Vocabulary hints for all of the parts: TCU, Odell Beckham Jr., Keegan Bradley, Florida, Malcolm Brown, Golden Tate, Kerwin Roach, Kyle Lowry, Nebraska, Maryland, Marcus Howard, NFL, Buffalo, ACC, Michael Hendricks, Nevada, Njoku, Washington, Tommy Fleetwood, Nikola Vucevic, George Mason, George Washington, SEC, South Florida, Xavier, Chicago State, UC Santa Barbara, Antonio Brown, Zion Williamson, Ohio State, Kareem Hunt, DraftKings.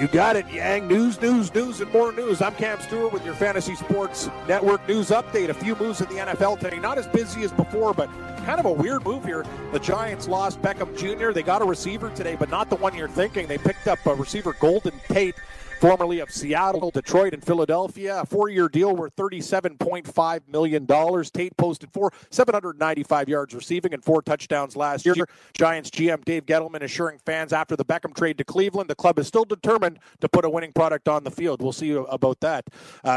You got it, Yang. News, and more news. I'm Cam Stewart with your Fantasy Sports Network news update. A few moves in the NFL today. Not as busy as before, but kind of a weird move here. The Giants lost Beckham Jr. They got a receiver today, but not the one you're thinking. They picked up a receiver, Golden Tate, formerly of Seattle, Detroit, and Philadelphia. A 4-year deal worth $37.5 million. Tate posted 795 yards receiving and 4 touchdowns last year. Giants GM Dave Gettleman assuring fans after the Beckham trade to Cleveland, the club is still determined to put a winning product on the field. We'll see about that.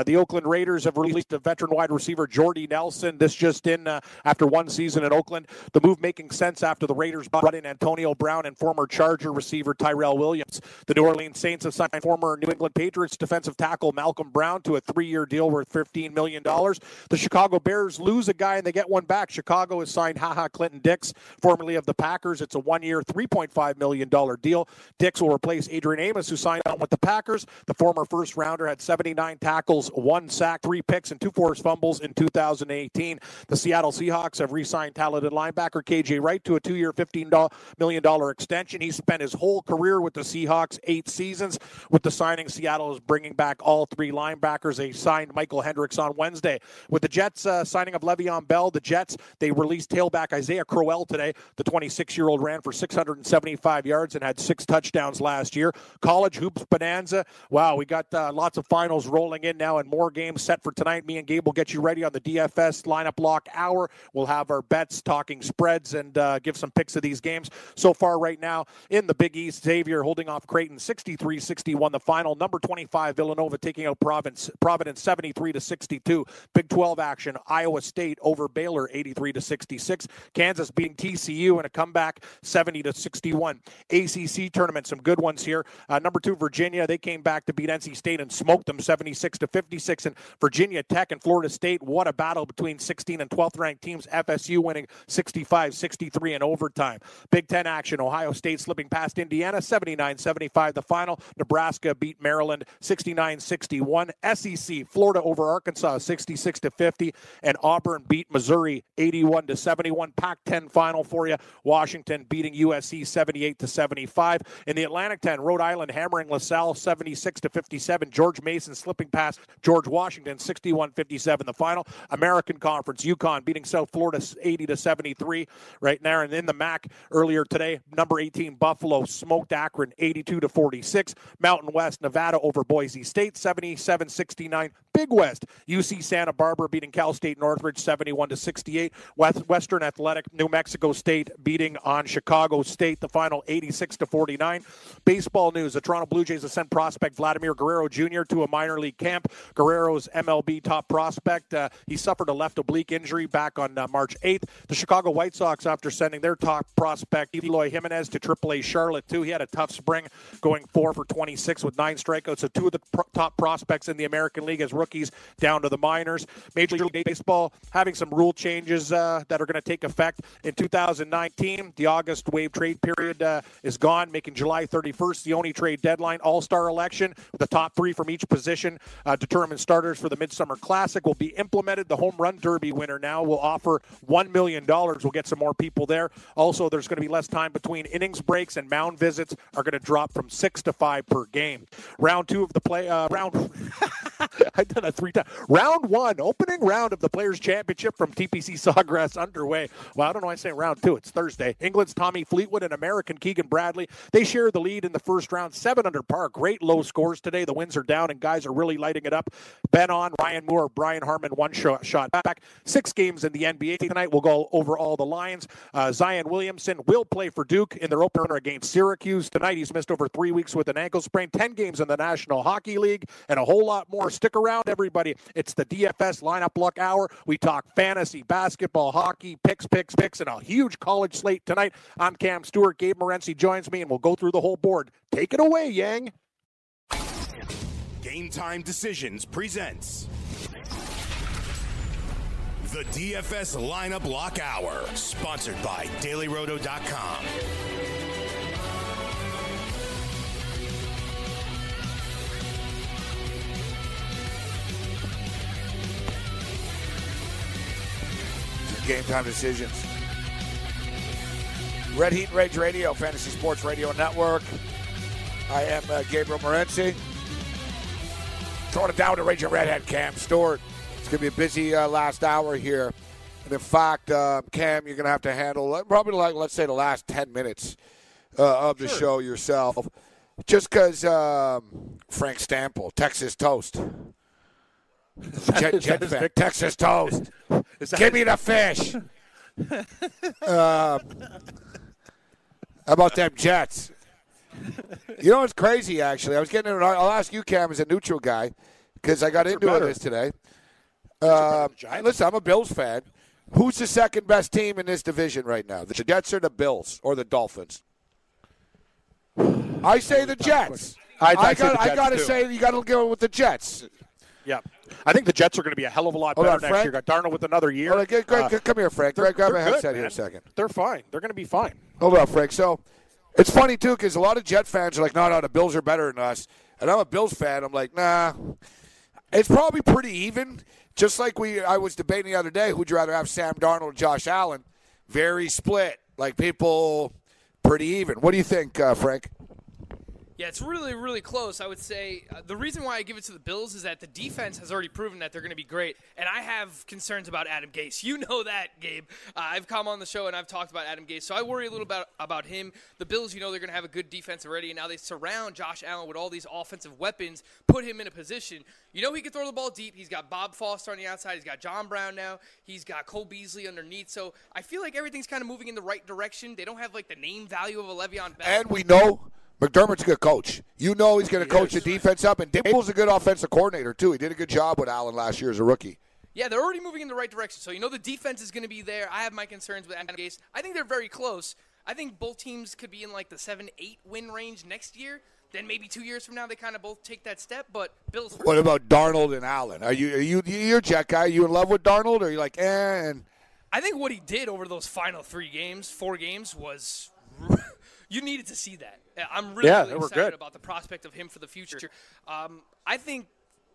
The Oakland Raiders have released a veteran wide receiver, Jordy Nelson. This just in after one season at Oakland. The move making sense after the Raiders brought in Antonio Brown and former Charger receiver Tyrell Williams. The New Orleans Saints have signed former New England Patriots defensive tackle Malcolm Brown to a 3-year deal worth $15 million. The Chicago Bears lose a guy and they get one back. Chicago has signed Ha Ha Clinton-Dix, formerly of the Packers. It's a 1-year, $3.5 million deal. Dix will replace Adrian Amos, who signed on with the Packers. The former first-rounder had 79 tackles, 1 sack, 3 picks, and 2 forced fumbles in 2018. The Seattle Seahawks have re-signed talented linebacker KJ Wright to a 2-year, $15 million extension. He spent his whole career with the Seahawks, 8 seasons. With the signing, Seattle is bringing back all 3 linebackers. They signed Michael Hendricks on Wednesday. With the Jets signing of Le'Veon Bell, the Jets, they released tailback Isaiah Crowell today. The 26-year-old ran for 675 yards and had 6 touchdowns last year. College hoops bonanza. Wow, we got lots of finals rolling in now and more games set for tonight. Me and Gabe will get you ready on the DFS lineup lock hour. We'll have our bets, talking spreads, and give some picks of these games. So far right now in the Big East, Xavier holding off Creighton 63-61 the final. Number 25, Villanova taking out Providence 73-62. Big 12 action, Iowa State over Baylor 83-66. Kansas beating TCU in a comeback 70-61. ACC tournament, some good ones here. Number 2, Virginia, they came back to beat NC State and smoked them 76-56. And Virginia Tech and Florida State, what a battle between 16th and 12th ranked teams. FSU winning 65-63 in overtime. Big 10 action, Ohio State slipping past Indiana 79-75. The final, Nebraska beat Maryland 69-61. SEC, Florida over Arkansas 66-50, and Auburn beat Missouri 81-71. Pac-10 final for you. Washington beating USC 78-75. In the Atlantic 10, Rhode Island hammering LaSalle 76-57. George Mason slipping past George Washington 61-57. The final, American Conference, UConn beating South Florida 80-73 right now. And in the MAC earlier today, number 18 Buffalo smoked Akron 82-46. Mountain West, Nevada over Boise State, 77-69. Big West, UC Santa Barbara beating Cal State Northridge, 71-68. Western Athletic, New Mexico State beating on Chicago State, the final 86-49. Baseball news, the Toronto Blue Jays have sent prospect Vladimir Guerrero Jr. to a minor league camp. Guerrero's MLB top prospect. He suffered a left oblique injury back on March 8th. The Chicago White Sox, after sending their top prospect Eloy Jimenez to AAA Charlotte, too, he had a tough spring going 4 for 26 with 9 strikeouts, so 2 of the top prospects in the American League as rookies down to the minors. Major League Baseball having some rule changes that are going to take effect in 2019. The August wave trade period is gone, making July 31st the only trade deadline. All-Star election with the top 3 from each position determine starters for the Midsummer Classic will be implemented. The Home Run Derby winner now will offer $1 million. We'll get some more people there. Also, there's going to be less time between innings breaks, and mound visits are going to drop from 6 to 5 per game. Round 2 of the play. I done that 3 times. Round 1, opening round of the Players Championship from TPC Sawgrass underway. Well, I don't know why I say round 2. It's Thursday. England's Tommy Fleetwood and American Keegan Bradley, they share the lead in the first round, 7 under par. Great low scores today. The winds are down and guys are really lighting it up. Ben on, Ryan Moore, Brian Harmon, one shot back. 6 games in the NBA tonight. We'll go over all the lines. Zion Williamson will play for Duke in their opener against Syracuse tonight. He's missed over 3 weeks with an ankle sprain. 10 games in the National Hockey League and a whole lot more. Stick around, everybody. It's the DFS lineup luck hour. We talk fantasy, basketball, hockey, picks, and a huge college slate tonight. I'm Cam Stewart. Gabe Morency joins me, and we'll go through the whole board. Take it away, Yang. Game Time Decisions presents the DFS lineup lock hour, sponsored by DailyRoto.com. Game Time Decisions. Red Heat Rage Radio, Fantasy Sports Radio Network. I am Gabriel Morenci. Throwing it down to Raging Redhead, Cam Stewart. It's going to be a busy last hour here. And in fact, Cam, you're going to have to handle probably, like, let's say the last 10 minutes of the show yourself. Just because Frank Stample, Texas Toast. Texas Toast. Give me the fish. How about them Jets? You know what's crazy, actually? I was getting into it. I'll ask you, Cam, as a neutral guy, because I got into this today. Listen, I'm a Bills fan. Who's the second best team in this division right now? The Jets or the Bills or the Dolphins? I say the Jets. I got to say you got to go with the Jets. Yeah. I think the Jets are going to be a hell of a lot better next year. Got Darnold with another year. Come here, Frank. Grab a headset here a second. They're fine. They're going to be fine. Hold on, Frank. So it's funny, too, because a lot of Jet fans are like, no, the Bills are better than us. And I'm a Bills fan. I'm like, nah. It's probably pretty even. Just like I was debating the other day, who'd you rather have, Sam Darnold or Josh Allen? Very split. Like, people, pretty even. What do you think, Frank? Yeah, it's really, really close. I would say the reason why I give it to the Bills is that the defense has already proven that they're going to be great, and I have concerns about Adam Gase. You know that, Gabe. I've come on the show, and I've talked about Adam Gase, so I worry a little about him. The Bills, you know they're going to have a good defense already, and now they surround Josh Allen with all these offensive weapons, put him in a position. You know he can throw the ball deep. He's got Bob Foster on the outside. He's got John Brown now. He's got Cole Beasley underneath. So I feel like everything's kind of moving in the right direction. They don't have, like, the name value of a Le'Veon Bell. And we know McDermott's a good coach. You know he's going to coach the defense up, and Dimple's a good offensive coordinator, too. He did a good job with Allen last year as a rookie. Yeah, they're already moving in the right direction, so you know the defense is going to be there. I have my concerns with Adam Gase. I think they're very close. I think both teams could be in, like, the 7-8 win range next year. Then maybe 2 years from now they kind of both take that step, but Bills. What about Darnold and Allen? You're a Jet guy. Are you in love with Darnold, or are you like, eh? And I think what he did over those final four games was you needed to see that. I'm really excited about the prospect of him for the future. I think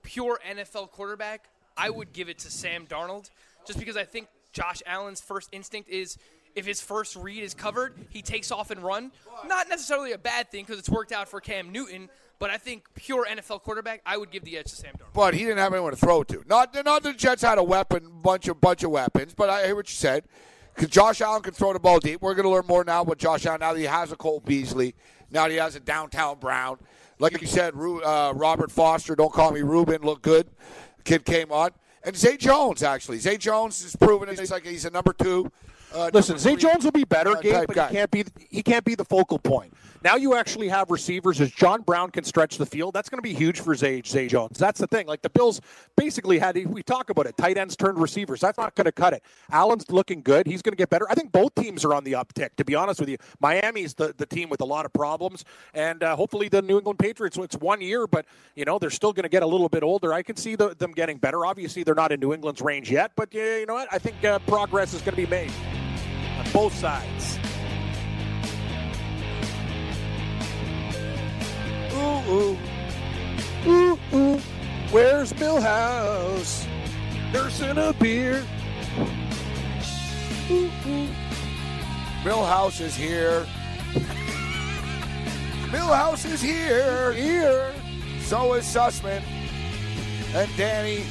pure NFL quarterback, I would give it to Sam Darnold just because I think Josh Allen's first instinct is if his first read is covered, he takes off and run. Not necessarily a bad thing because it's worked out for Cam Newton, but I think pure NFL quarterback, I would give the edge to Sam Darnold. But he didn't have anyone to throw to. Not the Jets had a weapon, bunch of weapons, but I hear what you said. Because Josh Allen can throw the ball deep. We're going to learn more now with Josh Allen now that he has a Cole Beasley. Now that he has a downtown Brown. Like you said, Robert Foster, don't call me Ruben, looked good. Kid came on. And Zay Jones, actually. Zay Jones has proven he's a number two. Listen, Zay Jones will be better, Gabe, but he can't be the focal point. Now you actually have receivers as John Brown can stretch the field. That's going to be huge for Zay Jones. That's the thing. Like the Bills basically we talk about it, tight ends turned receivers. That's not going to cut it. Allen's looking good. He's going to get better. I think both teams are on the uptick, to be honest with you. Miami's the team with a lot of problems, and hopefully the New England Patriots, it's 1 year, but you know they're still going to get a little bit older. I can see them getting better. Obviously, they're not in New England's range yet, but you know what? I think progress is going to be made on both sides. Ooh, ooh, ooh, ooh. Where's Millhouse? Nursing a beer. Ooh, ooh. Millhouse is here. Millhouse is here. Here. So is Sussman and Danny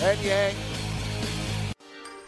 and Yang.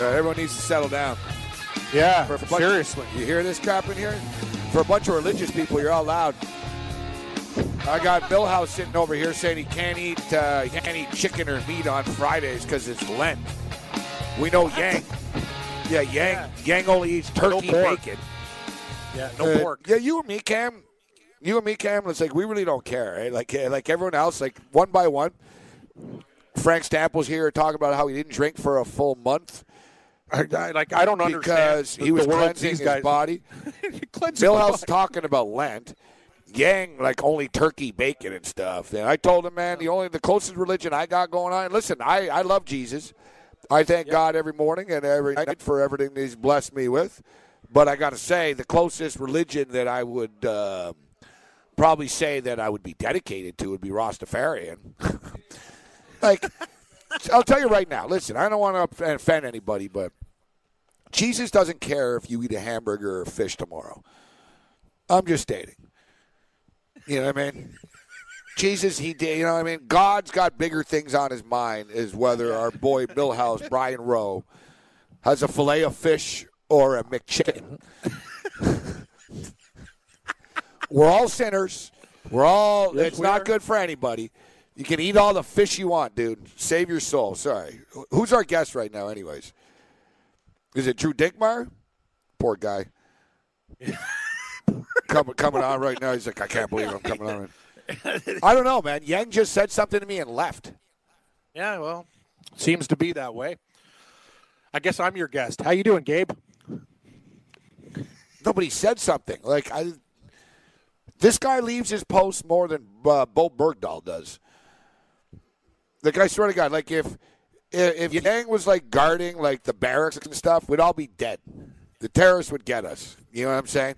Everyone needs to settle down. Yeah, seriously. You hear this crap in here? For a bunch of religious people, you're all loud. I got Millhouse sitting over here saying he can't eat chicken or meat on Fridays because it's Lent. We know Yang. Yeah, Yang only eats turkey bacon. Yeah, no pork. Yeah, you and me, Cam, it's like we really don't care, right? Like everyone else, like one by one. Frank Stapple's here talking about how he didn't drink for a full month. I don't understand. Because he was cleansing his body. Billhouse talking about Lent. Yang, like, only turkey bacon and stuff. And I told him, man, the closest religion I got going on. Listen, I love Jesus. I thank God every morning and every night for everything that he's blessed me with. But I got to say, the closest religion that I would probably say that I would be dedicated to would be Rastafarian. Like, I'll tell you right now, listen, I don't want to offend anybody, but Jesus doesn't care if you eat a hamburger or fish tomorrow. I'm just stating. You know what I mean? Jesus, he did. You know what I mean? God's got bigger things on his mind is whether our boy Billhouse, Brian Rowe, has a fillet of fish or a McChicken. We're all sinners. We're all, yes, it's we not are. Good for anybody. You can eat all the fish you want, dude. Save your soul. Sorry. Who's our guest right now, anyways? Is it Drew Dinkmeyer? Poor guy. Yeah. Coming on right now. He's like, I can't believe I'm coming on. I don't know, man. Yang just said something to me and left. Yeah, well, seems to be that way. I guess I'm your guest. How you doing, Gabe? Nobody said something. Like, this guy leaves his post more than Bo Bergdahl does. Like, I swear to God, like, if Yang was, like, guarding, like, the barracks and stuff, we'd all be dead. The terrorists would get us. You know what I'm saying?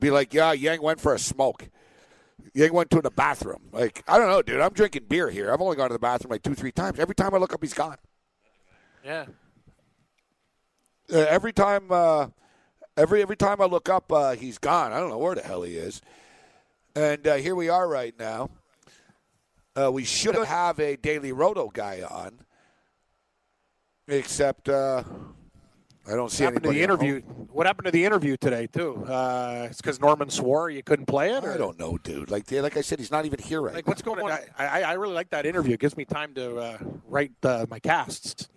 Be like, yeah, Yang went for a smoke. Yang went to the bathroom. Like, I don't know, dude. I'm drinking beer here. I've only gone to the bathroom like 2-3 times. Every time I look up, he's gone. Yeah. Every time every time I look up, he's gone. I don't know where the hell he is. And here we are right now. We should have a Daily Roto guy on, except I don't see anybody. What happened to the interview today, too? It's because Norman swore you couldn't play it? Or? I don't know, dude. Like I said, he's not even here right now. What's going on? I really like that interview. It gives me time to write my casts,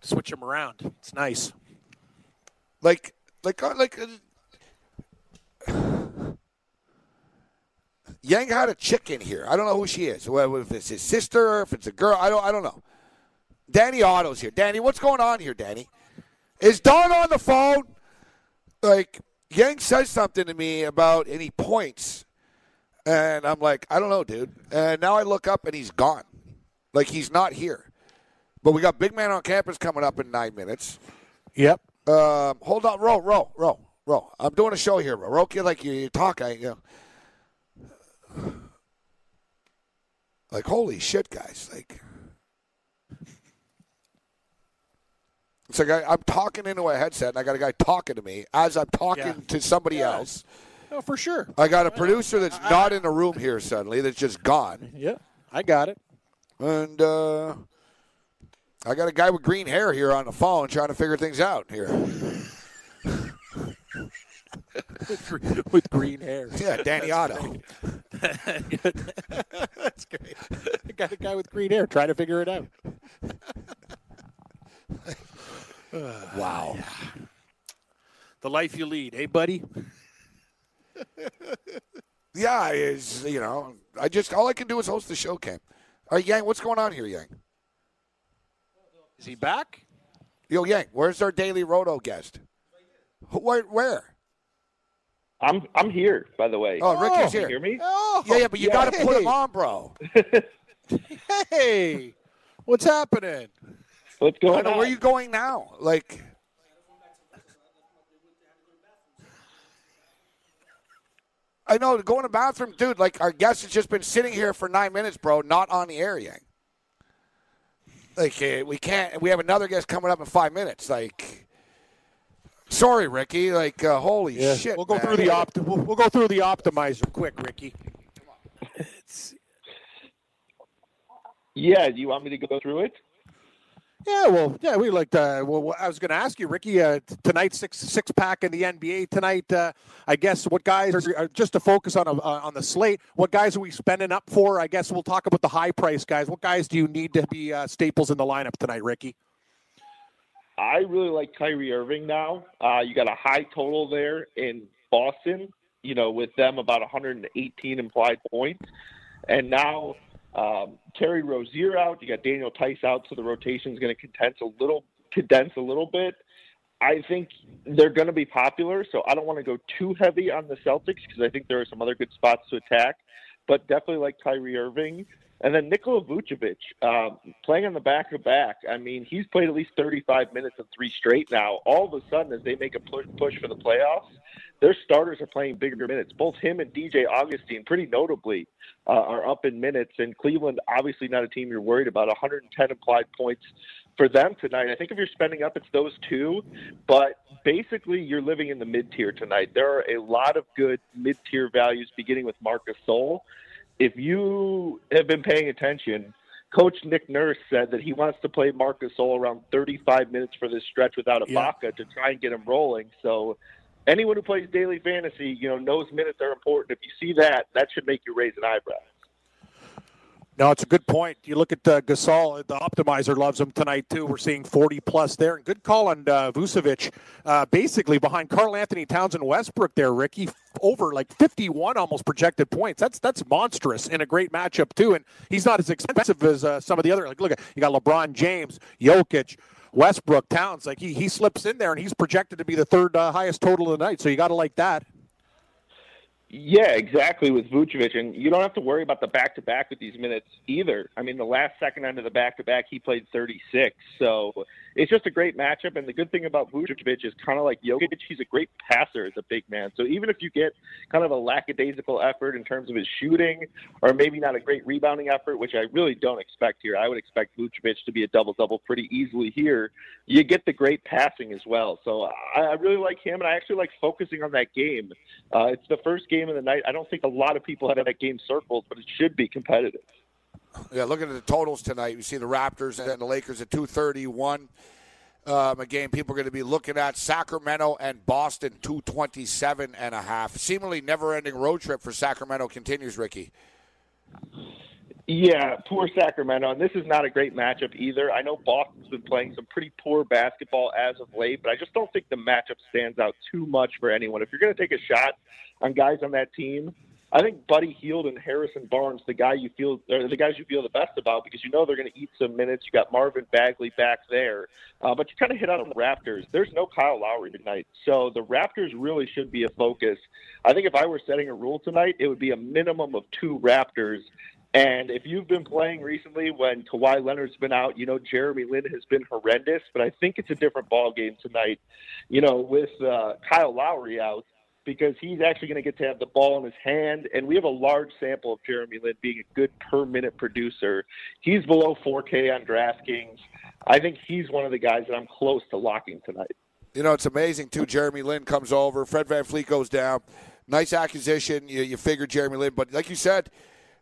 switch them around. It's nice. Yang had a chick in here. I don't know who she is. Whether if it's his sister or if it's a girl, I don't know. Danny Otto's here. Danny, what's going on here, Danny? Is Don on the phone? Like, Yang says something to me about any points, and I'm like, I don't know, dude. And now I look up, and he's gone. Like, he's not here. But we got Big Man on Campus coming up in 9 minutes. Yep. Hold on, Ro. I'm doing a show here, Ro. Ro, like, you talk, Like, holy shit, guys. Like... It's like I'm talking into a headset, and I got a guy talking to me as I'm talking to somebody else. No, for sure. I got a producer that's not in the room here suddenly that's just gone. Yeah, I got it. And I got a guy with green hair here on the phone trying to figure things out here. With green hair. Yeah, Danny Otto. That's great. I got a guy with green hair trying to figure it out. Wow. Yeah. The life you lead, eh, buddy? Yeah, is I just all I can do is host the show, Cam. All right, Yang, what's going on here, Yang? Is he back? Yo, Yang, where's our Daily Roto guest? Where? I'm here, by the way. Oh, Rick is here. Can you hear me? Oh, yeah, but you got to put him on, bro. Hey, what's happening? What's going on? Where are you going now? Like, I know, to go in the bathroom, dude. Like, our guest has just been sitting here for 9 minutes, bro. Not on the air yet. Like, we can't. We have another guest coming up in 5 minutes. Like, sorry, Ricky. Like, holy shit. We'll go through the We'll go through the optimizer quick, Ricky. Yeah. Do you want me to go through it? Yeah, well, we like to. Well, I was going to ask you, Ricky, tonight six pack in the NBA tonight. I guess what guys are just to focus on the slate. What guys are we spending up for? I guess we'll talk about the high price guys. What guys do you need to be staples in the lineup tonight, Ricky? I really like Kyrie Irving now. You got a high total there in Boston. You know, with them about 118 implied points, and now Terry Rozier out. You got Daniel Tice out, so the rotation is going to condense a little bit. I think they're going to be popular, so I don't want to go too heavy on the Celtics because I think there are some other good spots to attack, but definitely like Kyrie Irving. And then Nikola Vucevic, playing on the back-to-back. I mean, he's played at least 35 minutes in three straight now. All of a sudden, as they make a push for the playoffs, their starters are playing bigger minutes. Both him and DJ Augustine, pretty notably, are up in minutes. And Cleveland, obviously not a team you're worried about. 110 implied points for them tonight. I think if you're spending up, it's those two. But basically, you're living in the mid-tier tonight. There are a lot of good mid-tier values, beginning with Marc Gasol. If you have been paying attention, Coach Nick Nurse said that he wants to play Marc Gasol around 35 minutes for this stretch without Ibaka to try and get him rolling. So anyone who plays daily fantasy, knows minutes are important. If you see that, that should make you raise an eyebrow. No, it's a good point. You look at Gasol, the optimizer loves him tonight, too. We're seeing 40-plus there. And good call on Vucevic, basically behind Karl-Anthony Towns and Westbrook there, Ricky. Over like 51 almost projected points. That's monstrous in a great matchup, too. And he's not as expensive as some of the other. Like, look, you got LeBron James, Jokic, Westbrook, Towns. Like, he slips in there, and he's projected to be the third highest total of the night. So you got to like that. Yeah, exactly, with Vucevic. And you don't have to worry about the back-to-back with these minutes either. I mean, the last second end of the back-to-back, he played 36. So it's just a great matchup. And the good thing about Vucevic is kind of like Jokic, he's a great passer as a big man. So even if you get kind of a lackadaisical effort in terms of his shooting or maybe not a great rebounding effort, which I really don't expect here. I would expect Vucevic to be a double-double pretty easily here. You get the great passing as well. So I really like him, and I actually like focusing on that game. It's the first game of the night. I don't think a lot of people had that game circled, but it should be competitive. Yeah, looking at the totals tonight, you see the Raptors and the Lakers at 231. A game people are going to be looking at. Sacramento and Boston, 227.5. Seemingly never-ending road trip for Sacramento continues, Ricky. Yeah, poor Sacramento, and this is not a great matchup either. I know Boston's been playing some pretty poor basketball as of late, but I just don't think the matchup stands out too much for anyone. If you're going to take a shot on guys on that team, I think Buddy Hield and Harrison Barnes, the guys you feel the best about, because you know they're going to eat some minutes. You got Marvin Bagley back there, but you kind of hit on the Raptors. There's no Kyle Lowry tonight, so the Raptors really should be a focus. I think if I were setting a rule tonight, it would be a minimum of two Raptors. And if you've been playing recently when Kawhi Leonard's been out, Jeremy Lin has been horrendous, but I think it's a different ballgame tonight, with Kyle Lowry out, because he's actually going to get to have the ball in his hand. And we have a large sample of Jeremy Lin being a good per-minute producer. He's below 4K on DraftKings. I think he's one of the guys that I'm close to locking tonight. It's amazing, too. Jeremy Lin comes over. Fred VanVleet goes down. Nice acquisition. You figure Jeremy Lin. But like you said,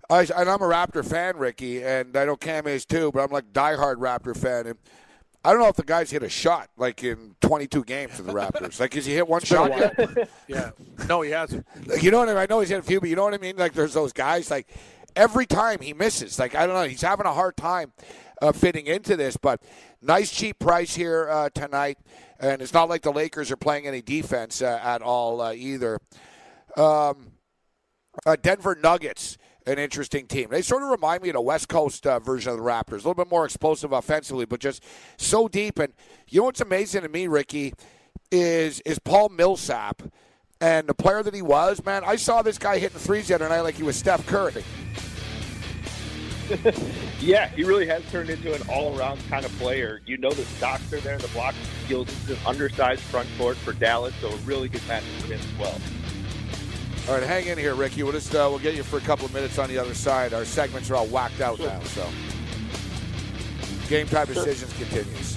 and I'm a Raptor fan, Ricky, and I know Cam is too, but I'm like diehard Raptor fan. And I don't know if the guy's hit a shot like in 22 games for the Raptors. Like, has he hit one shot yet? Yeah. No, he hasn't. Like, you know what I mean? I know he's hit a few, but you know what I mean? Like, there's those guys, like, every time he misses. Like, I don't know. He's having a hard time fitting into this, but nice cheap price here tonight. And it's not like the Lakers are playing any defense at all either. Denver Nuggets. An interesting team. They sort of remind me of the West Coast version of the Raptors. A little bit more explosive offensively, but just so deep. And you know what's amazing to me, Ricky, is Paul Millsap and the player that he was, man. I saw this guy hitting threes the other night like he was Steph Curry. Yeah, he really has turned into an all-around kind of player. The stocks are there in the blocking skills. It's an undersized front court for Dallas, so a really good match for him as well. All right, hang in here, Ricky. We'll just we'll get you for a couple of minutes on the other side. Our segments are all whacked out now, so Game Time Decisions continues.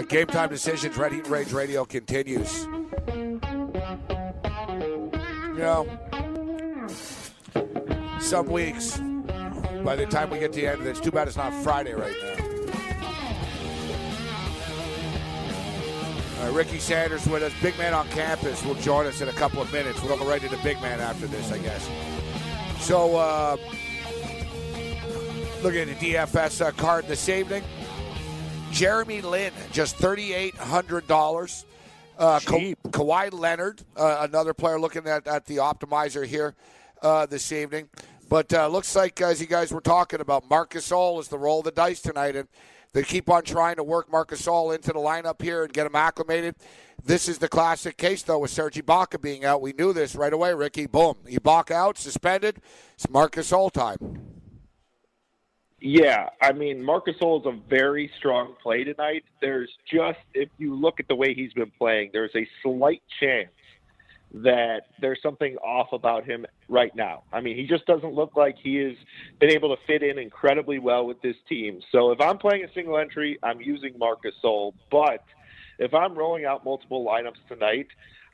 Game Time Decisions, Red Heat Rage Radio continues. You know, some weeks, by the time we get to the end of this, too bad it's not Friday right now. Ricky Sanders with us. Big Man on Campus will join us in a couple of minutes. We'll go right into Big Man after this, I guess. So, looking at the DFS card this evening. Jeremy Lin, just $3,800. Kawhi Leonard, another player looking at the optimizer here this evening. But looks like, as you guys were talking about, Marc Gasol is the roll of the dice tonight. And they keep on trying to work Marc Gasol into the lineup here and get him acclimated. This is the classic case, though, with Serge Ibaka being out. We knew this right away, Ricky. Boom. Ibaka out, suspended. It's Marc Gasol time. Yeah, I mean, Marc Gasol is a very strong play tonight. There's just, if you look at the way he's been playing, there's a slight chance that there's something off about him right now. I mean, he just doesn't look like he has been able to fit in incredibly well with this team. So if I'm playing a single entry, I'm using Marc Gasol. But if I'm rolling out multiple lineups tonight,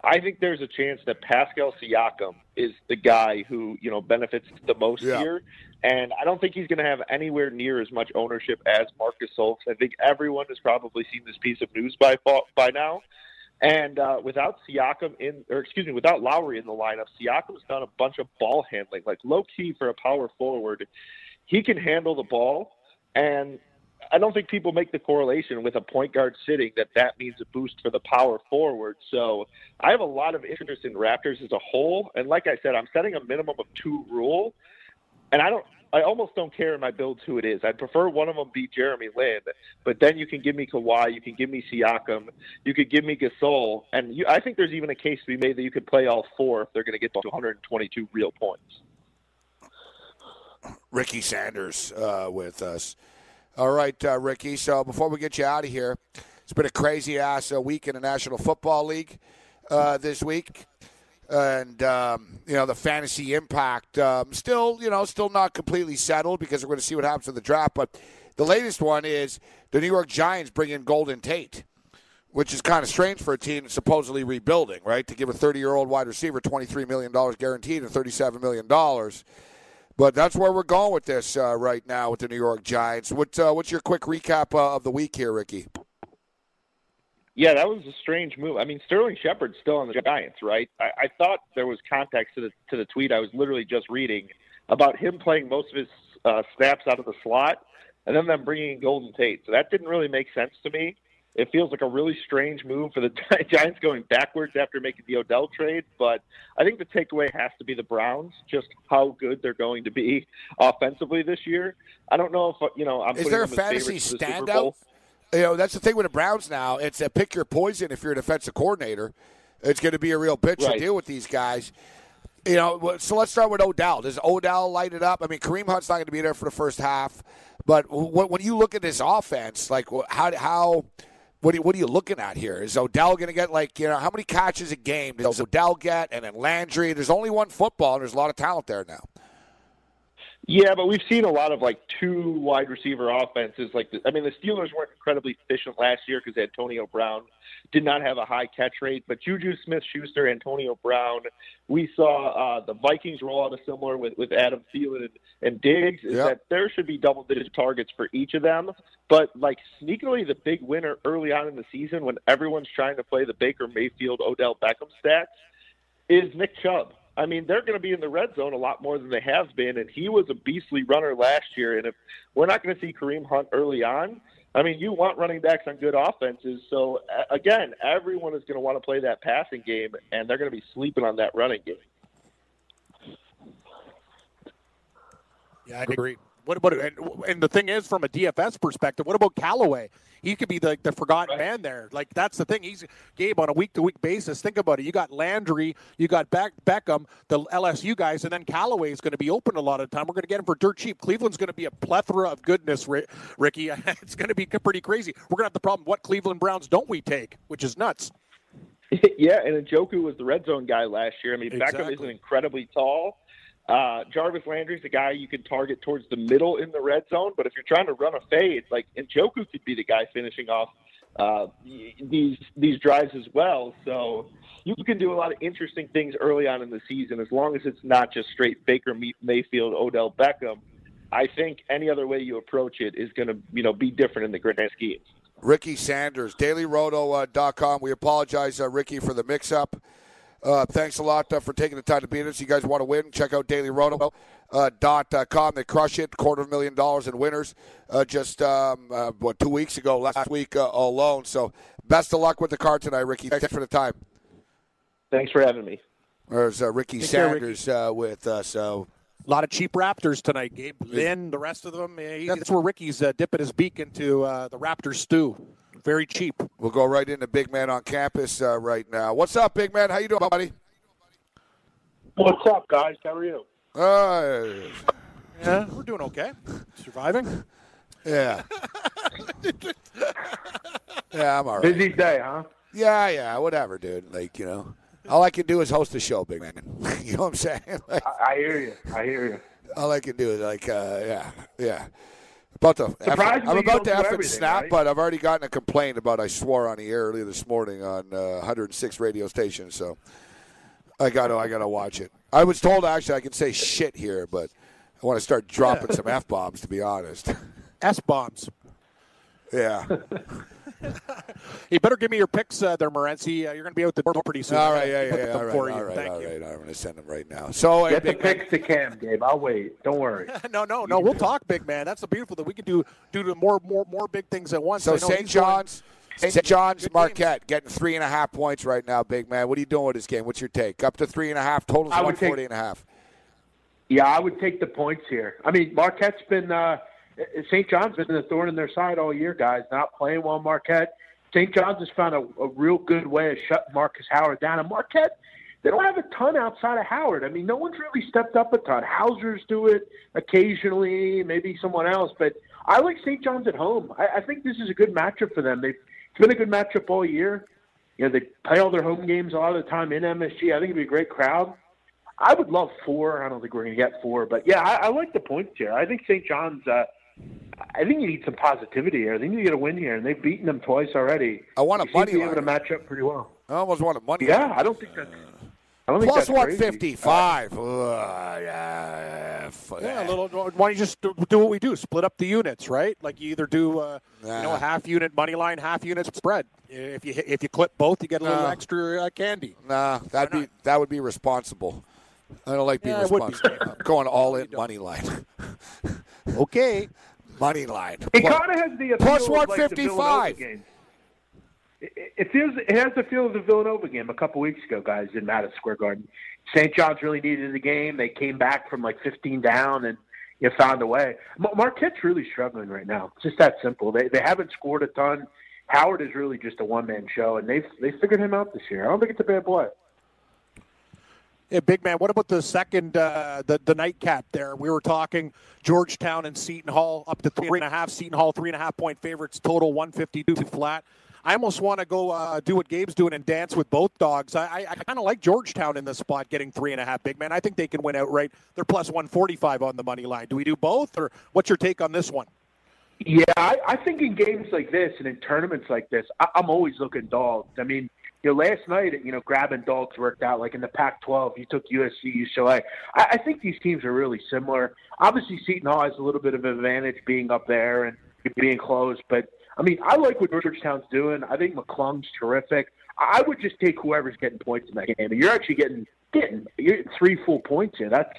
I think there's a chance that Pascal Siakam is the guy who, you know, benefits the most here. And I don't think he's going to have anywhere near as much ownership as Marc Gasol. I think everyone has probably seen this piece of news by now. And without Siakam in, or excuse me, without Lowry in the lineup, Siakam's done a bunch of ball handling. Like, low key for a power forward, he can handle the ball. And I don't think people make the correlation with a point guard sitting that means a boost for the power forward. So I have a lot of interest in Raptors as a whole. And like I said, I'm setting a minimum of two rule. And I almost don't care in my builds who it is. I'd prefer one of them be Jeremy Lin, but then you can give me Kawhi, you can give me Siakam, you could give me Gasol, and I think there's even a case to be made that you could play all four if they're going to get to 122 real points. Ricky Sanders with us. All right, Ricky, so before we get you out of here, it's been a crazy-ass week in the National Football League this week. And, you know, the fantasy impact still not completely settled because we're going to see what happens in the draft. But the latest one is the New York Giants bring in Golden Tate, which is kind of strange for a team that's supposedly rebuilding, right, to give a 30-year-old wide receiver $23 million guaranteed and $37 million. But that's where we're going with this right now with the New York Giants. What's your quick recap of the week here, Ricky? Yeah, that was a strange move. I mean, Sterling Shepard's still on the Giants, right? I thought there was context to the tweet I was literally just reading about him playing most of his snaps out of the slot and then them bringing in Golden Tate. So that didn't really make sense to me. It feels like a really strange move for the Giants going backwards after making the Odell trade. But I think the takeaway has to be the Browns, just how good they're going to be offensively this year. I don't know if, you know, I'm putting them as favorites for the Super Bowl. You know, that's the thing with the Browns now. It's a pick your poison if you're a defensive coordinator. It's going to be a real bitch to deal with these guys. You know, so let's start with Odell. Does Odell light it up? I mean, Kareem Hunt's not going to be there for the first half. But when you look at this offense, like what are you looking at here? Is Odell going to get, like, you know, how many catches a game does Odell get? And then Landry. There's only one football, and there's a lot of talent there now. Yeah, but we've seen a lot of, like, two wide receiver offenses. Like, I mean, the Steelers weren't incredibly efficient last year because Antonio Brown did not have a high catch rate. But Juju Smith-Schuster, Antonio Brown, we saw the Vikings roll out a similar with Adam Thielen and Diggs. Is that there should be double-digit targets for each of them. But, like, sneakily the big winner early on in the season when everyone's trying to play the Baker Mayfield, Odell Beckham stats is Nick Chubb. I mean, they're going to be in the red zone a lot more than they have been, and he was a beastly runner last year. And if we're not going to see Kareem Hunt early on, I mean, you want running backs on good offenses. So, again, everyone is going to want to play that passing game, and they're going to be sleeping on that running game. Yeah, I agree. What about and the thing is, from a DFS perspective, what about Callaway? He could be the forgotten man there. Like, that's the thing. He's, Gabe, on a week-to-week basis, think about it. You got Landry, you got Beckham, the LSU guys, and then Callaway is going to be open a lot of the time. We're going to get him for dirt cheap. Cleveland's going to be a plethora of goodness, Ricky. It's going to be pretty crazy. We're going to have the problem, what Cleveland Browns don't we take, which is nuts. Yeah, and Njoku was the red zone guy last year. I mean, exactly. Beckham isn't incredibly tall. Jarvis Landry's a guy you can target towards the middle in the red zone, but if you're trying to run a fade, like Njoku could be the guy finishing off these drives as well. So you can do a lot of interesting things early on in the season, as long as it's not just straight Baker Mayfield, Odell Beckham. I think any other way you approach it is going to, be different in the grand scheme. Ricky Sanders, DailyRoto.com. We apologize, Ricky, for the mix-up. Thanks a lot for taking the time to be with us. You guys want to win, check out DailyRoto.com. They crush it, $250,000 in winners just, 2 weeks ago, last week alone. So best of luck with the car tonight, Ricky. Thanks for the time. Thanks for having me. There's Ricky Sanders with us. A lot of cheap Raptors tonight, Gabe. Lynn, the rest of them, that's where Ricky's dipping his beak into the Raptors stew. Very cheap. We'll go right into Big Man on Campus right now. What's up, Big Man? How you doing, buddy? What's up, guys? How are you? Yeah, we're doing okay. Surviving. Yeah. Yeah, I'm all right. Busy day, huh? Yeah, whatever, dude. All I can do is host a show, Big Man. You know what I'm saying? I hear you. All I can do is, I'm about to snap, right? But I've already gotten a complaint about I swore on the air earlier this morning on 106 radio stations, so I gotta watch it. I was told, actually, I can say shit here, but I want to start dropping some F-bombs, to be honest. S-bombs. Yeah. You better give me your picks there, Morency. You're going to be out the door pretty soon. All right, All right. I'm going to send them right now. So get the picks to Cam, Gabe. I'll wait. Don't worry. No. We'll talk, Big Man. That's the beautiful thing. We can do more big things at once. So St. John's Marquette getting 3.5 points right now, Big Man. What are you doing with this game? What's your take? Up to 3.5. Totals 140.5. Yeah, I would take the points here. I mean, Marquette's been. St. John's been a thorn in their side all year, guys, not playing well, Marquette. St. John's has found a real good way of shutting Marcus Howard down. And Marquette, they don't have a ton outside of Howard. I mean, no one's really stepped up a ton. Hauser's do it occasionally, maybe someone else. But I like St. John's at home. I think this is a good matchup for them. It's been a good matchup all year. They play all their home games a lot of the time in MSG. I think it'd be a great crowd. I would love 4. I don't think we're going to get 4. But, yeah, I like the points here. I think St. John's I think you need some positivity here. I think you get a win here, and they've beaten them twice already. I want a money line. They seem to be able to match up pretty well. I almost want a money line. Yeah, I don't think that's plus 155. Why don't you just do what we do? Split up the units, right? Like you either do a half unit money line, half unit spread. If you clip both, you get a little extra candy. Nah, that would be responsible. I don't like being responsible. I'm going all in money line. Okay. Money line. It kind of has the appeal plus 155. Of the Villanova game. It has the feel of the Villanova game a couple weeks ago, guys, in Madison Square Garden. St. John's really needed the game. They came back from 15 down and found a way. Marquette's really struggling right now. It's just that simple. They haven't scored a ton. Howard is really just a one-man show, and they figured him out this year. I don't think it's a bad play. Yeah, Big Man, what about the second, the nightcap there? We were talking Georgetown and Seton Hall up to 3.5. Seton Hall, 3.5-point favorites, total 152 flat. I almost want to go do what Gabe's doing and dance with both dogs. I kind of like Georgetown in this spot getting 3.5, Big Man. I think they can win outright. They're plus 145 on the money line. Do we do both, or what's your take on this one? Yeah, I think in games like this and in tournaments like this, I'm always looking dogs. I mean, last night, grabbing dogs worked out. Like in the Pac-12, you took USC, UCLA. I think these teams are really similar. Obviously, Seton Hall has a little bit of an advantage being up there and being close. But, I mean, I like what Georgetown's doing. I think McClung's terrific. I would just take whoever's getting points in that game. You're actually getting 3 full points here. That's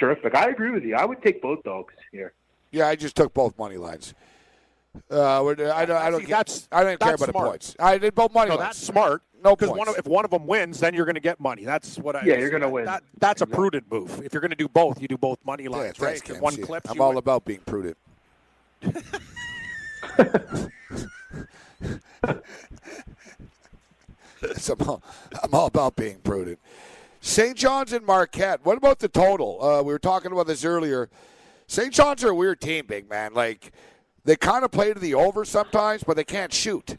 terrific. I agree with you. I would take both dogs here. Yeah, I just took both money lines. I don't care about smart. The points. I did both money lines. That's smart. No, because if one of them wins, then you're going to get money. That's what I. Yeah, you're going to win. That's a prudent move. If you're going to do both, you do both money lines. Yeah, right? Thanks, one clip. I'm all about being prudent. I'm all about being prudent. St. John's and Marquette. What about the total? We were talking about this earlier. St. John's are a weird team, Big Man. They kind of play to the over sometimes, but they can't shoot.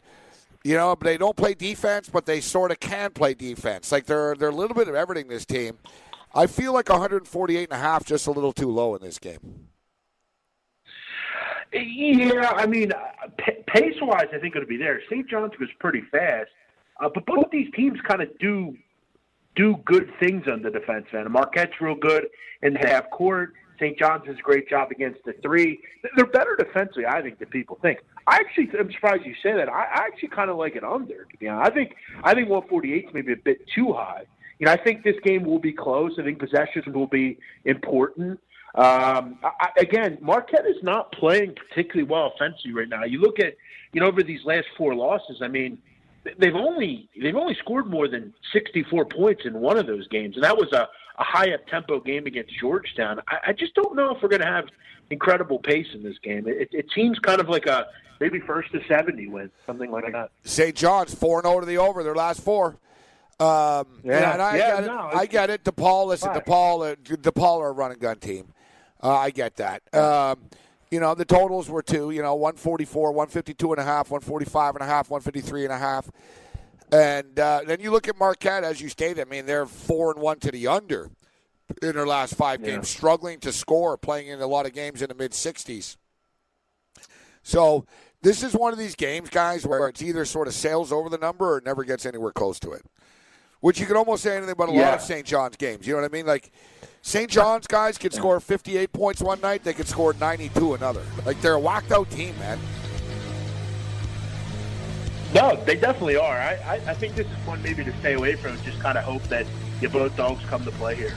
They don't play defense, but they sort of can play defense. They're a little bit of everything, this team. I feel 148.5 just a little too low in this game. Yeah, I mean, pace-wise, I think it'll be there. St. John's was pretty fast, but both these teams kind of do good things on the defense end. Marquette's real good in the half court. St. John's does a great job against the three. They're better defensively, I think, than people think. I actually am surprised you say that. I actually kind of like it under, to be honest. I think 148 is maybe a bit too high. You know, I think this game will be close. I think possessions will be important. Again, Marquette is not playing particularly well offensively right now. You look at, you know, over these last four losses, I mean, they've only scored more than 64 points in one of those games, and that was a high up-tempo game against Georgetown. I just don't know if we're going to have incredible pace in this game. It seems kind of like a maybe first to 70 win, something like that. St. John's 4-0 to the over their last four. I get it. DePaul, DePaul are a run-and-gun team. I get that. You know, the totals were 144, 152 and a half, 145 and a half, 153 and a half. And then you look at Marquette, as you stated. I mean, they're 4-1 to the under in their last five games, struggling to score, playing in a lot of games in the mid-60s. So this is one of these games, guys, where it's either sort of sails over the number or it never gets anywhere close to it, which you could almost say anything about a lot of St. John's games. You know what I mean? Like, St. John's guys could score 58 points one night. They could score 92 another. Like, they're a whacked-out team, man. No, they definitely are. I think this is one maybe to stay away from. Just kind of hope that you both dogs come to play here.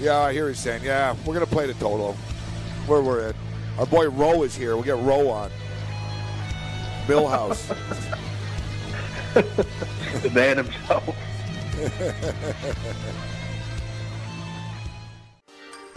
Yeah, I hear he's saying, we're going to play the total where we're at. Our boy Rowe is here. We'll get Rowe on. Millhouse. The man himself.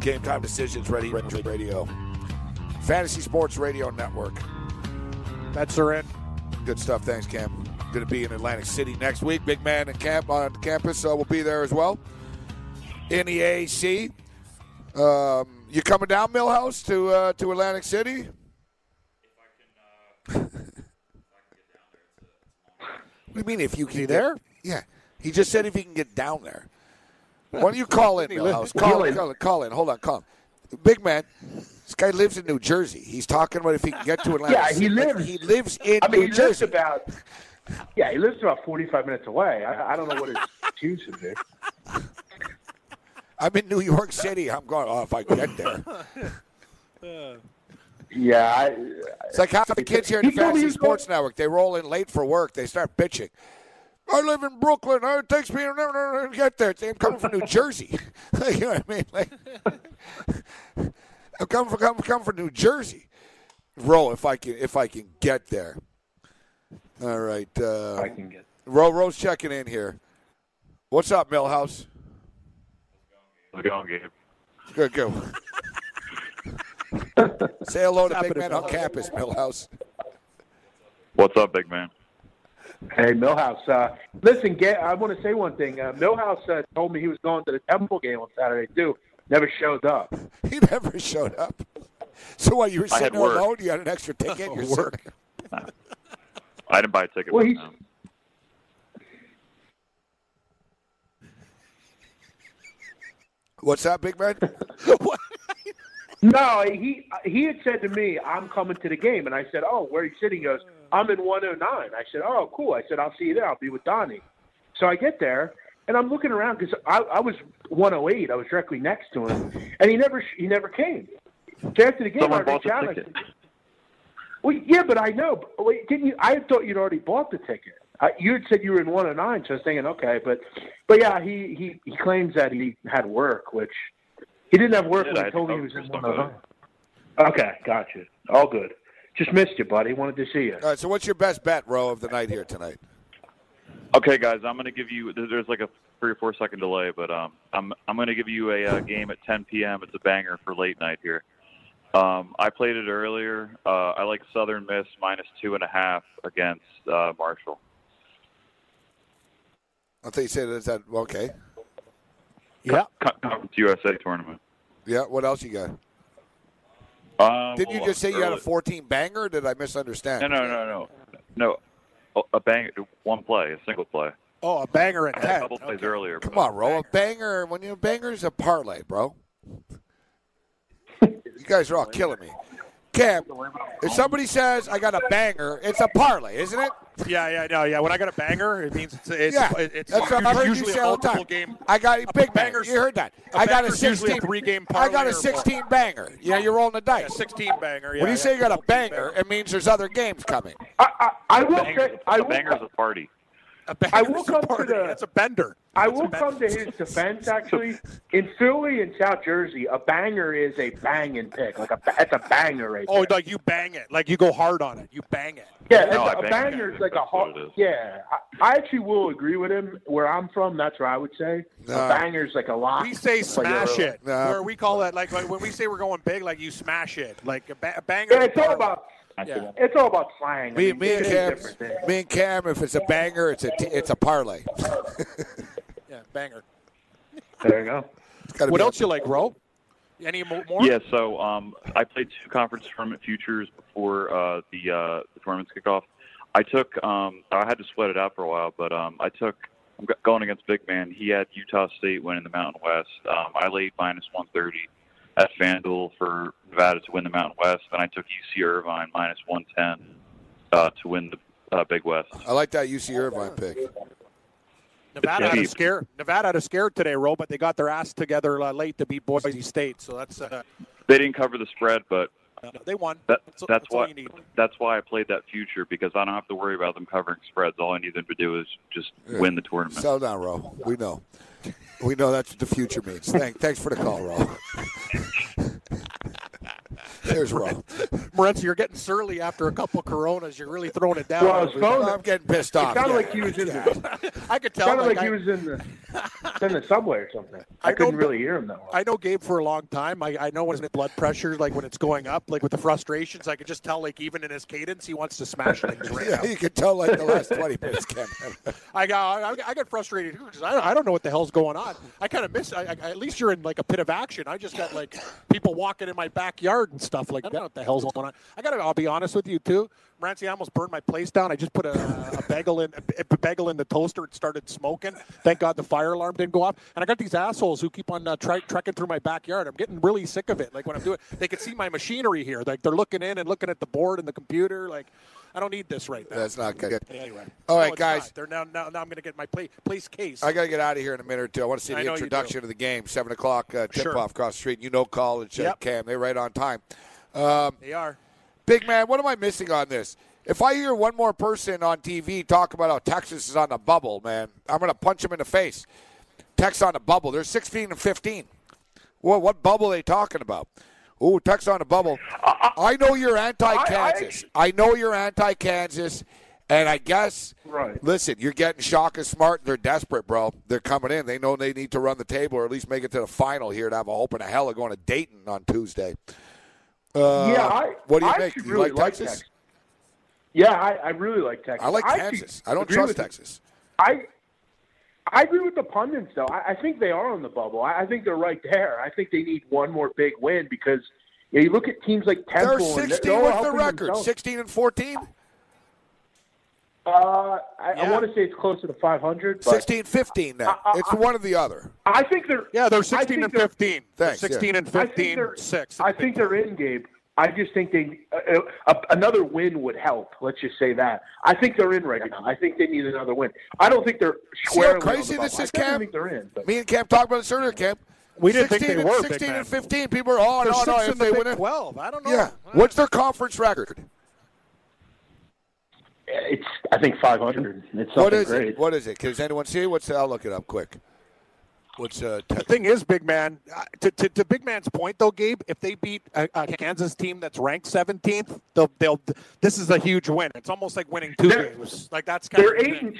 Game Time Decisions Radio. Fantasy Sports Radio Network. That's her in. Good stuff. Thanks, Cam. Going to be in Atlantic City next week. Big man in camp on campus will be there as well. In the AAC. You coming down, Millhouse, to Atlantic City? If I can get down there. What do you mean, if you can get there? Yeah. He just said if he can get down there. Why don't you call in, Millhouse? Call in. Hold on, call him. Big man, this guy lives in New Jersey. He's talking about if he can get to Atlanta. He lives in New Jersey. He lives about 45 minutes away. I don't know what his excuse is there. I'm in New York City. I'm going, if I get there. It's like half the kids here in the Fantasy Sports Network. They roll in late for work. They start bitching. I live in Brooklyn. It takes me to get there. I'm coming from New Jersey. You know what I mean? Like, I'm coming from New Jersey. Row, if I can get there. All right. I can get. Row's checking in here. What's up, Millhouse? How's it going, Gabe? Good. Say hello to Big Man on campus, Millhouse. What's up, Big Man? Hey, Millhouse. Listen, I want to say one thing. Millhouse told me he was going to the Temple game on Saturday, too. Never showed up. He never showed up. So while you were sitting alone, you had an extra ticket? Oh, I didn't buy a ticket. Well, what's that, Big Man? What? No, he had said to me, I'm coming to the game. And I said, oh, where are you sitting? He goes, I'm in 109. I said, oh, cool. I said, I'll see you there. I'll be with Donnie. So I get there, and I'm looking around because I was 108. I was directly next to him, and he never came. So after the game, I reached out. I said, well, yeah, but I know. But wait, didn't you? I thought you'd already bought the ticket. You had said you were in 109, so I was thinking, okay. But yeah, he claims that he had work, which – He didn't have work when he told me he was in 109. Okay, gotcha. All good. Just missed you, buddy. Wanted to see you. All right, so what's your best bet, Ro, of the night here tonight? Okay, guys, I'm going to give you – there's like a 3 or 4 second delay, but I'm going to give you a game at 10 p.m. It's a banger for late night here. I played it earlier. I like Southern Miss -2.5 against Marshall. I thought you said it's that. Okay. Yeah. Conference USA tournament. Yeah. What else you got? Didn't you just say you had a 14 banger? Or did I misunderstand? No. A banger, one play, a single play. Oh, a banger at 10. A couple plays earlier. Come on, Ro. A banger. When you banger is a parlay, bro. You guys are all killing me. Cam, if somebody says I got a banger, it's a parlay, isn't it? Yeah. When I got a banger, it means it's that's what I've heard you say all the time. Game. I got a big banger. You heard that? I got a 16 3-game parlay. I got a 16 banger. Yeah, you're rolling the dice. Yeah, 16 banger. Yeah, when you say you got a banger, it means there's other games coming. A banger's a party. That's a bender. Come to his defense, actually. In Philly and South Jersey, a banger is a banging pick. That's a banger right there. Oh, like you bang it. Like you go hard on it. You bang it. Yeah, a banger is like a hard. Yeah. I actually will agree with him. Where I'm from, that's what I would say. A banger is like a lock. We say smash it. Where we call that, like when we say we're going big, like you smash it. Like a banger. Yeah, it's all about. Yeah. It's all about slang. Me and Cam, if it's a banger, it's a parlay. Yeah, banger. There you go. What else you like, Ro? Any more? Yeah, so I played 2 conference tournament futures before the tournament's kickoff. I had to sweat it out for a while, but I'm going against Big Man. He had Utah State winning the Mountain West. I laid -130. At FanDuel for Nevada to win the Mountain West, and I took UC Irvine -110 to win the Big West. I like that UC Irvine pick. Nevada had a scare today, Ro, but they got their ass together late to beat Boise State. So that's they didn't cover the spread, but they won. That's why I played that future, because I don't have to worry about them covering spreads. All I need them to do is just win the tournament. Sell down, Ro. We know. We know that's what the future means. Thanks for the call, Ro. There's Ro. Morenz, you're getting surly after a couple of Coronas. You're really throwing it down. I'm getting pissed off. It sounded like he was in the. I could tell. Sounded like he was in the subway or something. I couldn't really hear him that well. I know Gabe for a long time. I know when his blood pressure, like when it's going up, like with the frustrations, I could just tell. Like even in his cadence, he wants to smash things right now. You could tell like the last 20 minutes. Cam. I got frustrated because I don't know what the hell's going on. I kind of miss. At least you're in like a pit of action. I just got like people walking in my backyard and stuff like that. I don't know what the hell's going on. I'll be honest with you too, Rancy. I almost burned my place down. I just put a bagel in the toaster and started smoking. Thank God the fire alarm didn't go off. And I got these assholes who keep on trekking through my backyard. I'm getting really sick of it. Like when I'm doing, they can see my machinery here. Like they're looking in and looking at the board and the computer. Like I don't need this right now. That's not good. Anyway, all right, guys. They're now I'm going to get my place case. I got to get out of here in a minute or two. I want to see the introduction of the game. 7 o'clock tip-off across the street. You know, college Cam. They're right on time. They are. Big man, what am I missing on this? If I hear one more person on TV talk about how Texas is on the bubble, man, I'm going to punch him in the face. Texas on the bubble. They're 16 and 15. Well, what bubble are they talking about? Ooh, Texas on the bubble. I know you're anti-Kansas. I know you're anti-Kansas, and I guess, listen, you're getting Shaka Smart. They're desperate, bro. They're coming in. They know they need to run the table or at least make it to the final here to have a hope and a hell of going to Dayton on Tuesday. What do you make? Do you really like Texas? Yeah, I really like Texas. I like Kansas. I don't trust Texas. I agree with the pundits, though. I think they are on the bubble. I think they're right there. I think they need one more big win because you look at teams like Temple. They're 16 with the record, themselves. 16 and 14? I want to say it's closer to 500. 16-15 now. It's one or the other. I think they're – yeah, they're 16 and 15. Thanks. 16 and 15, 6. I think they're in, Gabe. I just think they another win would help. Let's just say that. I think they're in right now. I think they need another win. I don't think they're squarely on the bubble. See how crazy this is, Cam? I think they're in. But. Me and Cam talked about this earlier, Cam. We didn't think they were. 16 and 15. People are on and on if they win it. 12. I don't know. Yeah. What's their conference record? It's, I think, 500. It's something great. What is it? Does anyone see it? I'll look it up quick. Which the thing is, big man, to big man's point though, Gabe, if they beat a Kansas team that's ranked 17th, they'll this is a huge win. It's almost like winning two games. Like that's kind of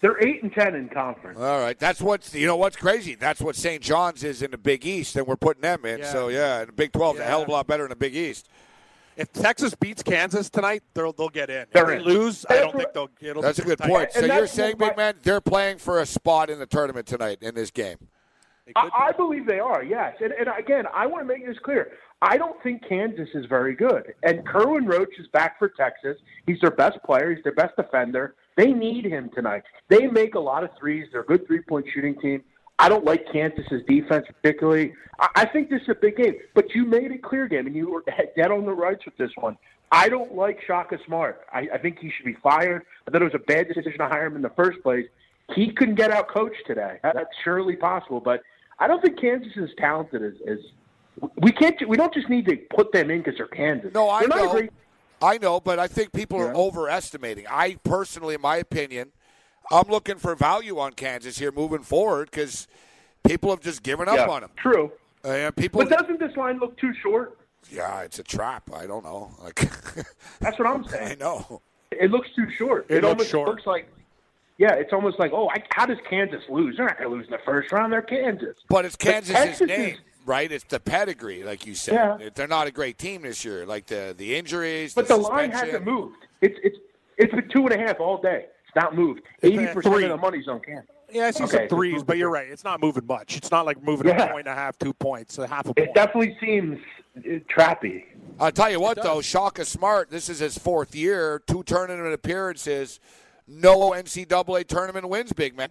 they're 8-10 in conference. All right, that's what's what's crazy. That's what St. John's is in the Big East, and we're putting them in. Yeah. So yeah, in the Big 12 is a hell of a lot better than the Big East. If Texas beats Kansas tonight, they'll get in. If they lose, I don't think they'll get in. That's a good point. So you're saying, big man, they're playing for a spot in the tournament tonight in this game? I believe they are, yes. And again, I want to make this clear. I don't think Kansas is very good. And Kerwin Roach is back for Texas. He's their best player. He's their best defender. They need him tonight. They make a lot of threes. They're a good three-point shooting team. I don't like Kansas's defense particularly. I think this is a big game, but you made it clear, Gabe, and you were dead on the rights with this one. I don't like Shaka Smart. I think he should be fired. I thought it was a bad decision to hire him in the first place. He couldn't get out coached today. That's surely possible, but I don't think Kansas is talented as we can't. We don't just need to put them in because they're Kansas. No, I know. I know, but I think people are overestimating. I personally, in my opinion, I'm looking for value on Kansas here moving forward because people have just given up on them. True. But doesn't this line look too short? Yeah, it's a trap. I don't know. That's what I'm saying. I know. It looks too short. It looks like, it's almost like, how does Kansas lose? They're not going to lose in the first round. They're Kansas. But it's Kansas's name, right? It's the pedigree, like you said. Yeah. They're not a great team this year. Like the injuries, but the line hasn't moved. It's been 2.5 all day. Not moved. 80% of the money's on Kansas. Yeah, I see some threes, but you're right. It's not moving much. It's not like moving a point and a half, 2 points, a half a point. It definitely seems trappy. I'll tell you what, though, Shaka Smart, this is his fourth year, 2 tournament appearances, no NCAA tournament wins, big man.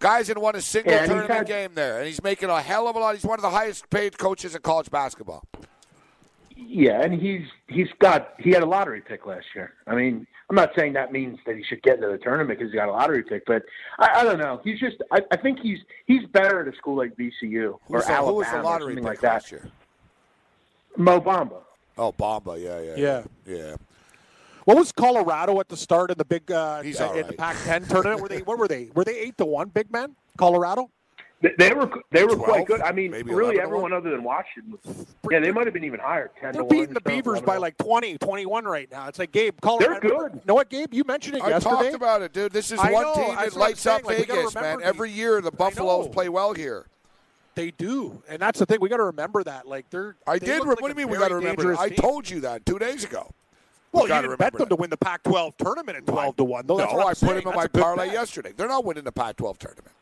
Guys didn't won a single tournament game there, and he's making a hell of a lot. He's one of the highest-paid coaches in college basketball. Yeah, and he had a lottery pick last year. I mean, I'm not saying that means that he should get into the tournament because he got a lottery pick, but I don't know. He's just I think he's better at a school like VCU or Alabama who was the lottery or something pick like that. Last year? Mo Bamba. Oh, Bamba, yeah. What was Colorado at the start of the big the Pac-10 tournament? Were they 8-1? Big man, Colorado. They were 12, quite good. I mean, really everyone other than Washington was they might have been even higher. 10 They're to beating 1, the Beavers by like 20, 21 right now. It's like, Gabe, Colorado. They're good. You know what, Gabe? You mentioned it yesterday. I talked about it, dude. This is one team that lights up Vegas, man. Every year the Buffaloes play well here. They do, and that's the thing. We got to remember that. Like what do you mean we got to remember? I told you that 2 days ago. Well, you didn't bet them to win the Pac-12 tournament at 12-1. No, I put them in my parlay yesterday. They're not winning the Pac-12 tournament.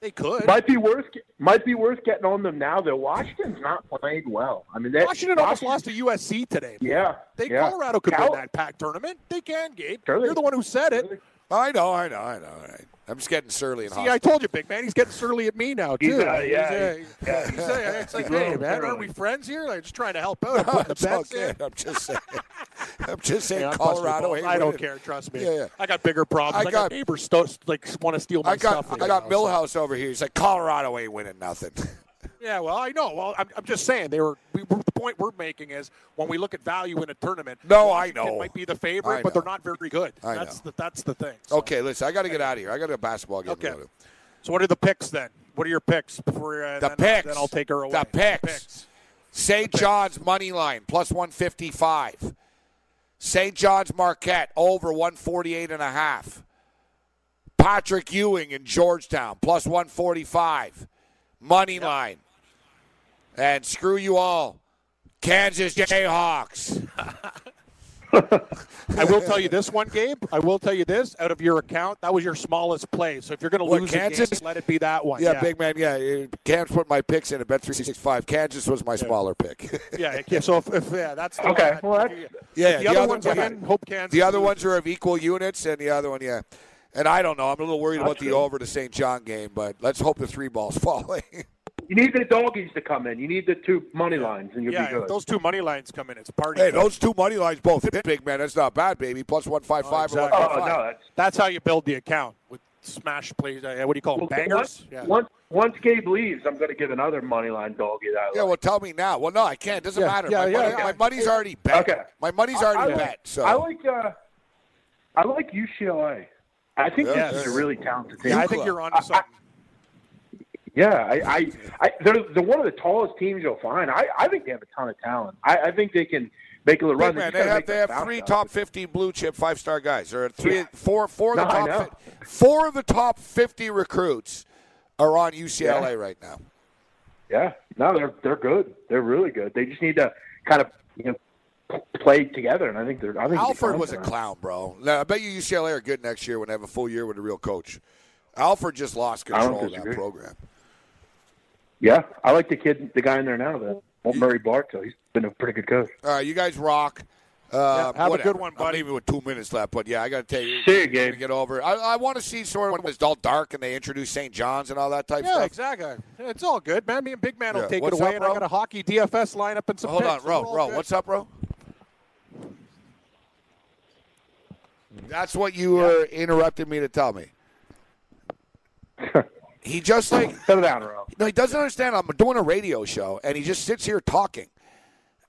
They could. Might be worth getting on them now, though. Washington's not playing well. I mean, Washington almost lost to USC today. Man. Yeah. Colorado could win that Pac tournament. They can, Gabe. Surely. You're the one who said it. Surely. I know. All right. I'm just getting surly. See, I told you, big man. He's getting surly at me now, too. It's like, hey, man, are we friends here? I'm just trying to help out. I'm just saying. I'm just saying, Colorado. I don't care. Trust me. Yeah. I got bigger problems. I got neighbors want to steal my stuff. I got Millhouse over here. He's like, Colorado ain't winning nothing. Yeah, well, I know. Well, I'm just saying the point we're making is when we look at value in a tournament. No, I know. It might be the favorite, but they're not very good. That's the thing. So. Okay, listen, I got to get out of here. I got a basketball game. Okay. So what are the picks then? What are your picks? Then I'll take her away. The picks. St. John's money line, +155. St. John's Marquette, over 148.5. Patrick Ewing in Georgetown, +145. Money line. And screw you all, Kansas Jayhawks. I will tell you this one, Gabe. I will tell you this. Out of your account, that was your smallest play. So if you're going to lose Kansas, let it be that one. Yeah, big man. Yeah, Cam put my picks in at Bet365. Kansas was my smaller pick. So if that's the okay. One. Well, the other ones are of equal units, and the other one, And I don't know. I'm a little worried about the over to St. John game, but let's hope the three ball's falling. You need the doggies to come in. You need the two money lines, and you'll be good. If those two money lines come in, it's party. Hey, those two money lines both hit, big man. That's not bad, baby. +155 or 155. Oh, no, that's how you build the account with smash plays. What do you call them? Bangers? Once Gabe leaves, I'm going to give another money line doggy that way. Yeah, well, tell me now. Well, no, I can't. It doesn't matter. My money's already bet. Okay. My money's already bet. So I like UCLA. I think this is a really talented team. Yeah, I think you're onto something. Yeah, they're one of the tallest teams you'll find. I think they have a ton of talent. I think they can make a little run. Man, they have three top 50 blue chip 5-star guys. There are four of the top 50 recruits are on UCLA right now. Yeah, no, they're good. They're really good. They just need to kind of play together, and I think Alford was a clown, bro. Now, I bet you UCLA are good next year when they have a full year with a real coach. Alford just lost control of that program. Yeah, I like the guy in there now, the old Murray Bartow. He's been a pretty good coach. All right, you guys rock. Have a good one, buddy. I'm even with 2 minutes left, but yeah, I got to tell you, see you, Gabe. Get over. I want to see sort of when it's all dark and they introduce St. John's and all that type stuff. Yeah, exactly. It's all good, man. Me and Big Man will take it away, and I got a hockey DFS lineup and some. Hold on, Ro. What's up, Ro? That's what you were interrupting me to tell me. He just shut it down, Ro. No, he doesn't understand. I'm doing a radio show, and he just sits here talking.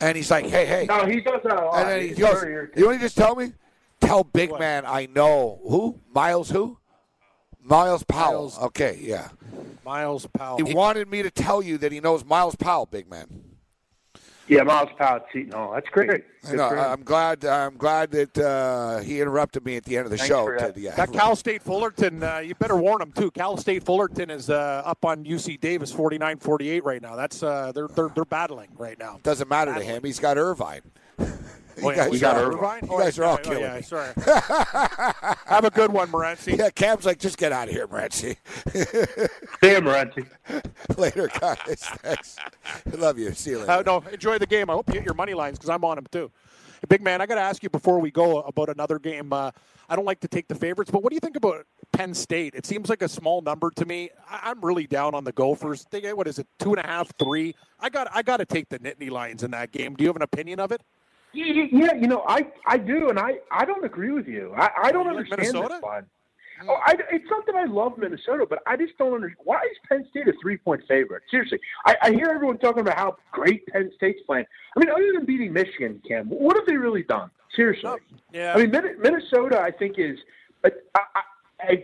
And he's like, hey. No, he does that a lot. And then he goes, you want to just tell me? Tell Big what? Man I know. Who? Miles who? Miles Powell. Okay, yeah. Miles Powell. He wanted me to tell you that he knows Miles Powell, Big Man. Yeah, Miles Powell cheating. Oh, that's great. I'm glad that he interrupted me at the end of the show. That Cal State Fullerton, you better warn him too. Cal State Fullerton is up on UC Davis 49-48 right now. That's they're battling right now. Doesn't matter to him. He's got Irvine. You guys are all killing me. Sorry. Have a good one, Morency. Yeah, Cam's like, just get out of here, Morency. See you, Morency. Later, guys. Thanks. I love you. See you later. No, enjoy the game. I hope you hit your money lines because I'm on them, too. Big Man, I got to ask you before we go about another game. I don't like to take the favorites, but what do you think about Penn State? It seems like a small number to me. I'm really down on the Gophers. They get, 2.5, 3? I got to take the Nittany Lions in that game. Do you have an opinion of it? Yeah, I do, and I don't agree with you. I don't understand Minnesota? This one. Oh, it's not that I love Minnesota, but I just don't understand. Why is Penn State a 3-point favorite? Seriously, I hear everyone talking about how great Penn State's playing. I mean, other than beating Michigan, Cam, what have they really done? Seriously. Yeah. I mean, Minnesota, I think, is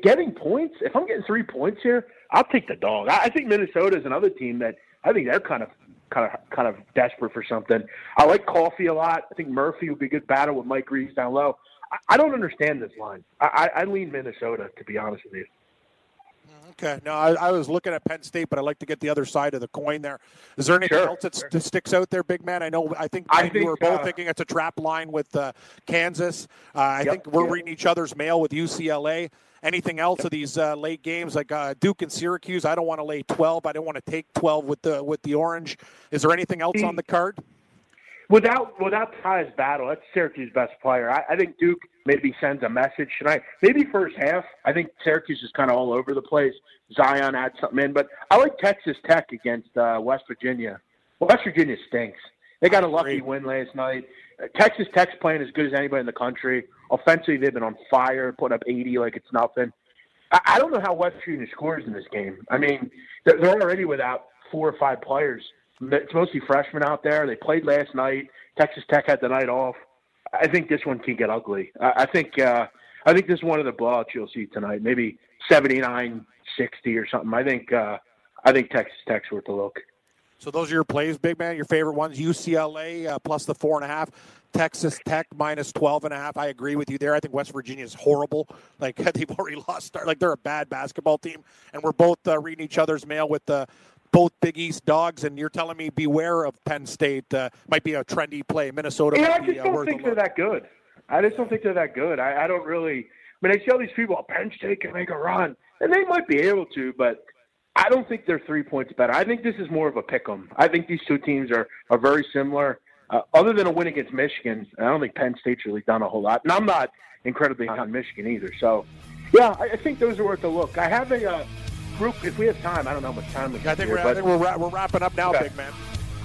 getting points. If I'm getting 3 points here, I'll take the dog. I think Minnesota is another team that I think they're kind of desperate for something. I like Coffee a lot. I think Murphy would be a good battle with Mike Reeves down low. I don't understand this line. I lean Minnesota, to be honest with you. Okay. No, I was looking at Penn State, but I like to get the other side of the coin there. Is there anything else that sticks out there, Big Man? I think we were both thinking it's a trap line with Kansas. I think we're reading each other's mail with UCLA. Anything else of these late games like Duke and Syracuse? I don't want to lay 12. I don't want to take 12 with the orange. Is there anything else on the card? Without Ty's battle, that's Syracuse's best player. I think Duke maybe sends a message tonight. Maybe first half. I think Syracuse is kind of all over the place. Zion adds something in. But I like Texas Tech against West Virginia. Well, West Virginia stinks. They got a lucky win last night. Texas Tech's playing as good as anybody in the country. Offensively, they've been on fire, putting up 80 like it's nothing. I don't know how West Virginia scores in this game. I mean, they're already without 4 or 5 players. It's mostly freshmen out there. They played last night. Texas Tech had the night off. I think this one can get ugly. I think this is one of the blowouts you'll see tonight, maybe 79-60 or something. I think Texas Tech's worth a look. So those are your plays, Big Man, your favorite ones. UCLA plus the 4.5. Texas Tech minus 12.5. I agree with you there. I think West Virginia is horrible. Like, they've already lost. Like, they're a bad basketball team. And we're both reading each other's mail with both Big East dogs. And you're telling me beware of Penn State. Might be a trendy play. Minnesota. Yeah, I just don't think they're that good. I just don't think they're that good. I don't really. I mean, I see all these people, Penn State can make a run. And they might be able to, but I don't think they're 3 points better. I think this is more of a pick 'em. I think these two teams are very similar. Other than a win against Michigan, I don't think Penn State's really done a whole lot. And I'm not incredibly high on Michigan either. So, yeah, I think those are worth a look. I have a group, if we have time, I don't know how much time we have. I think we're wrapping up now, Big Man.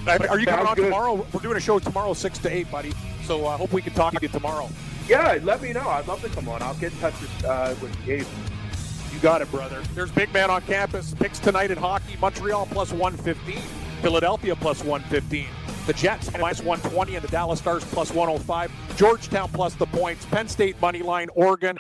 Are you coming on tomorrow? We're doing a show tomorrow, 6 to 8, buddy. So I hope we can talk to you tomorrow. Yeah, let me know. I'd love to come on. I'll get in touch with Gabe. You got it, brother. There's Big Man on campus. Picks tonight in hockey. Montreal plus 115. Philadelphia plus 115. The Jets minus 120. And the Dallas Stars plus 105. Georgetown plus the points. Penn State money line. Oregon.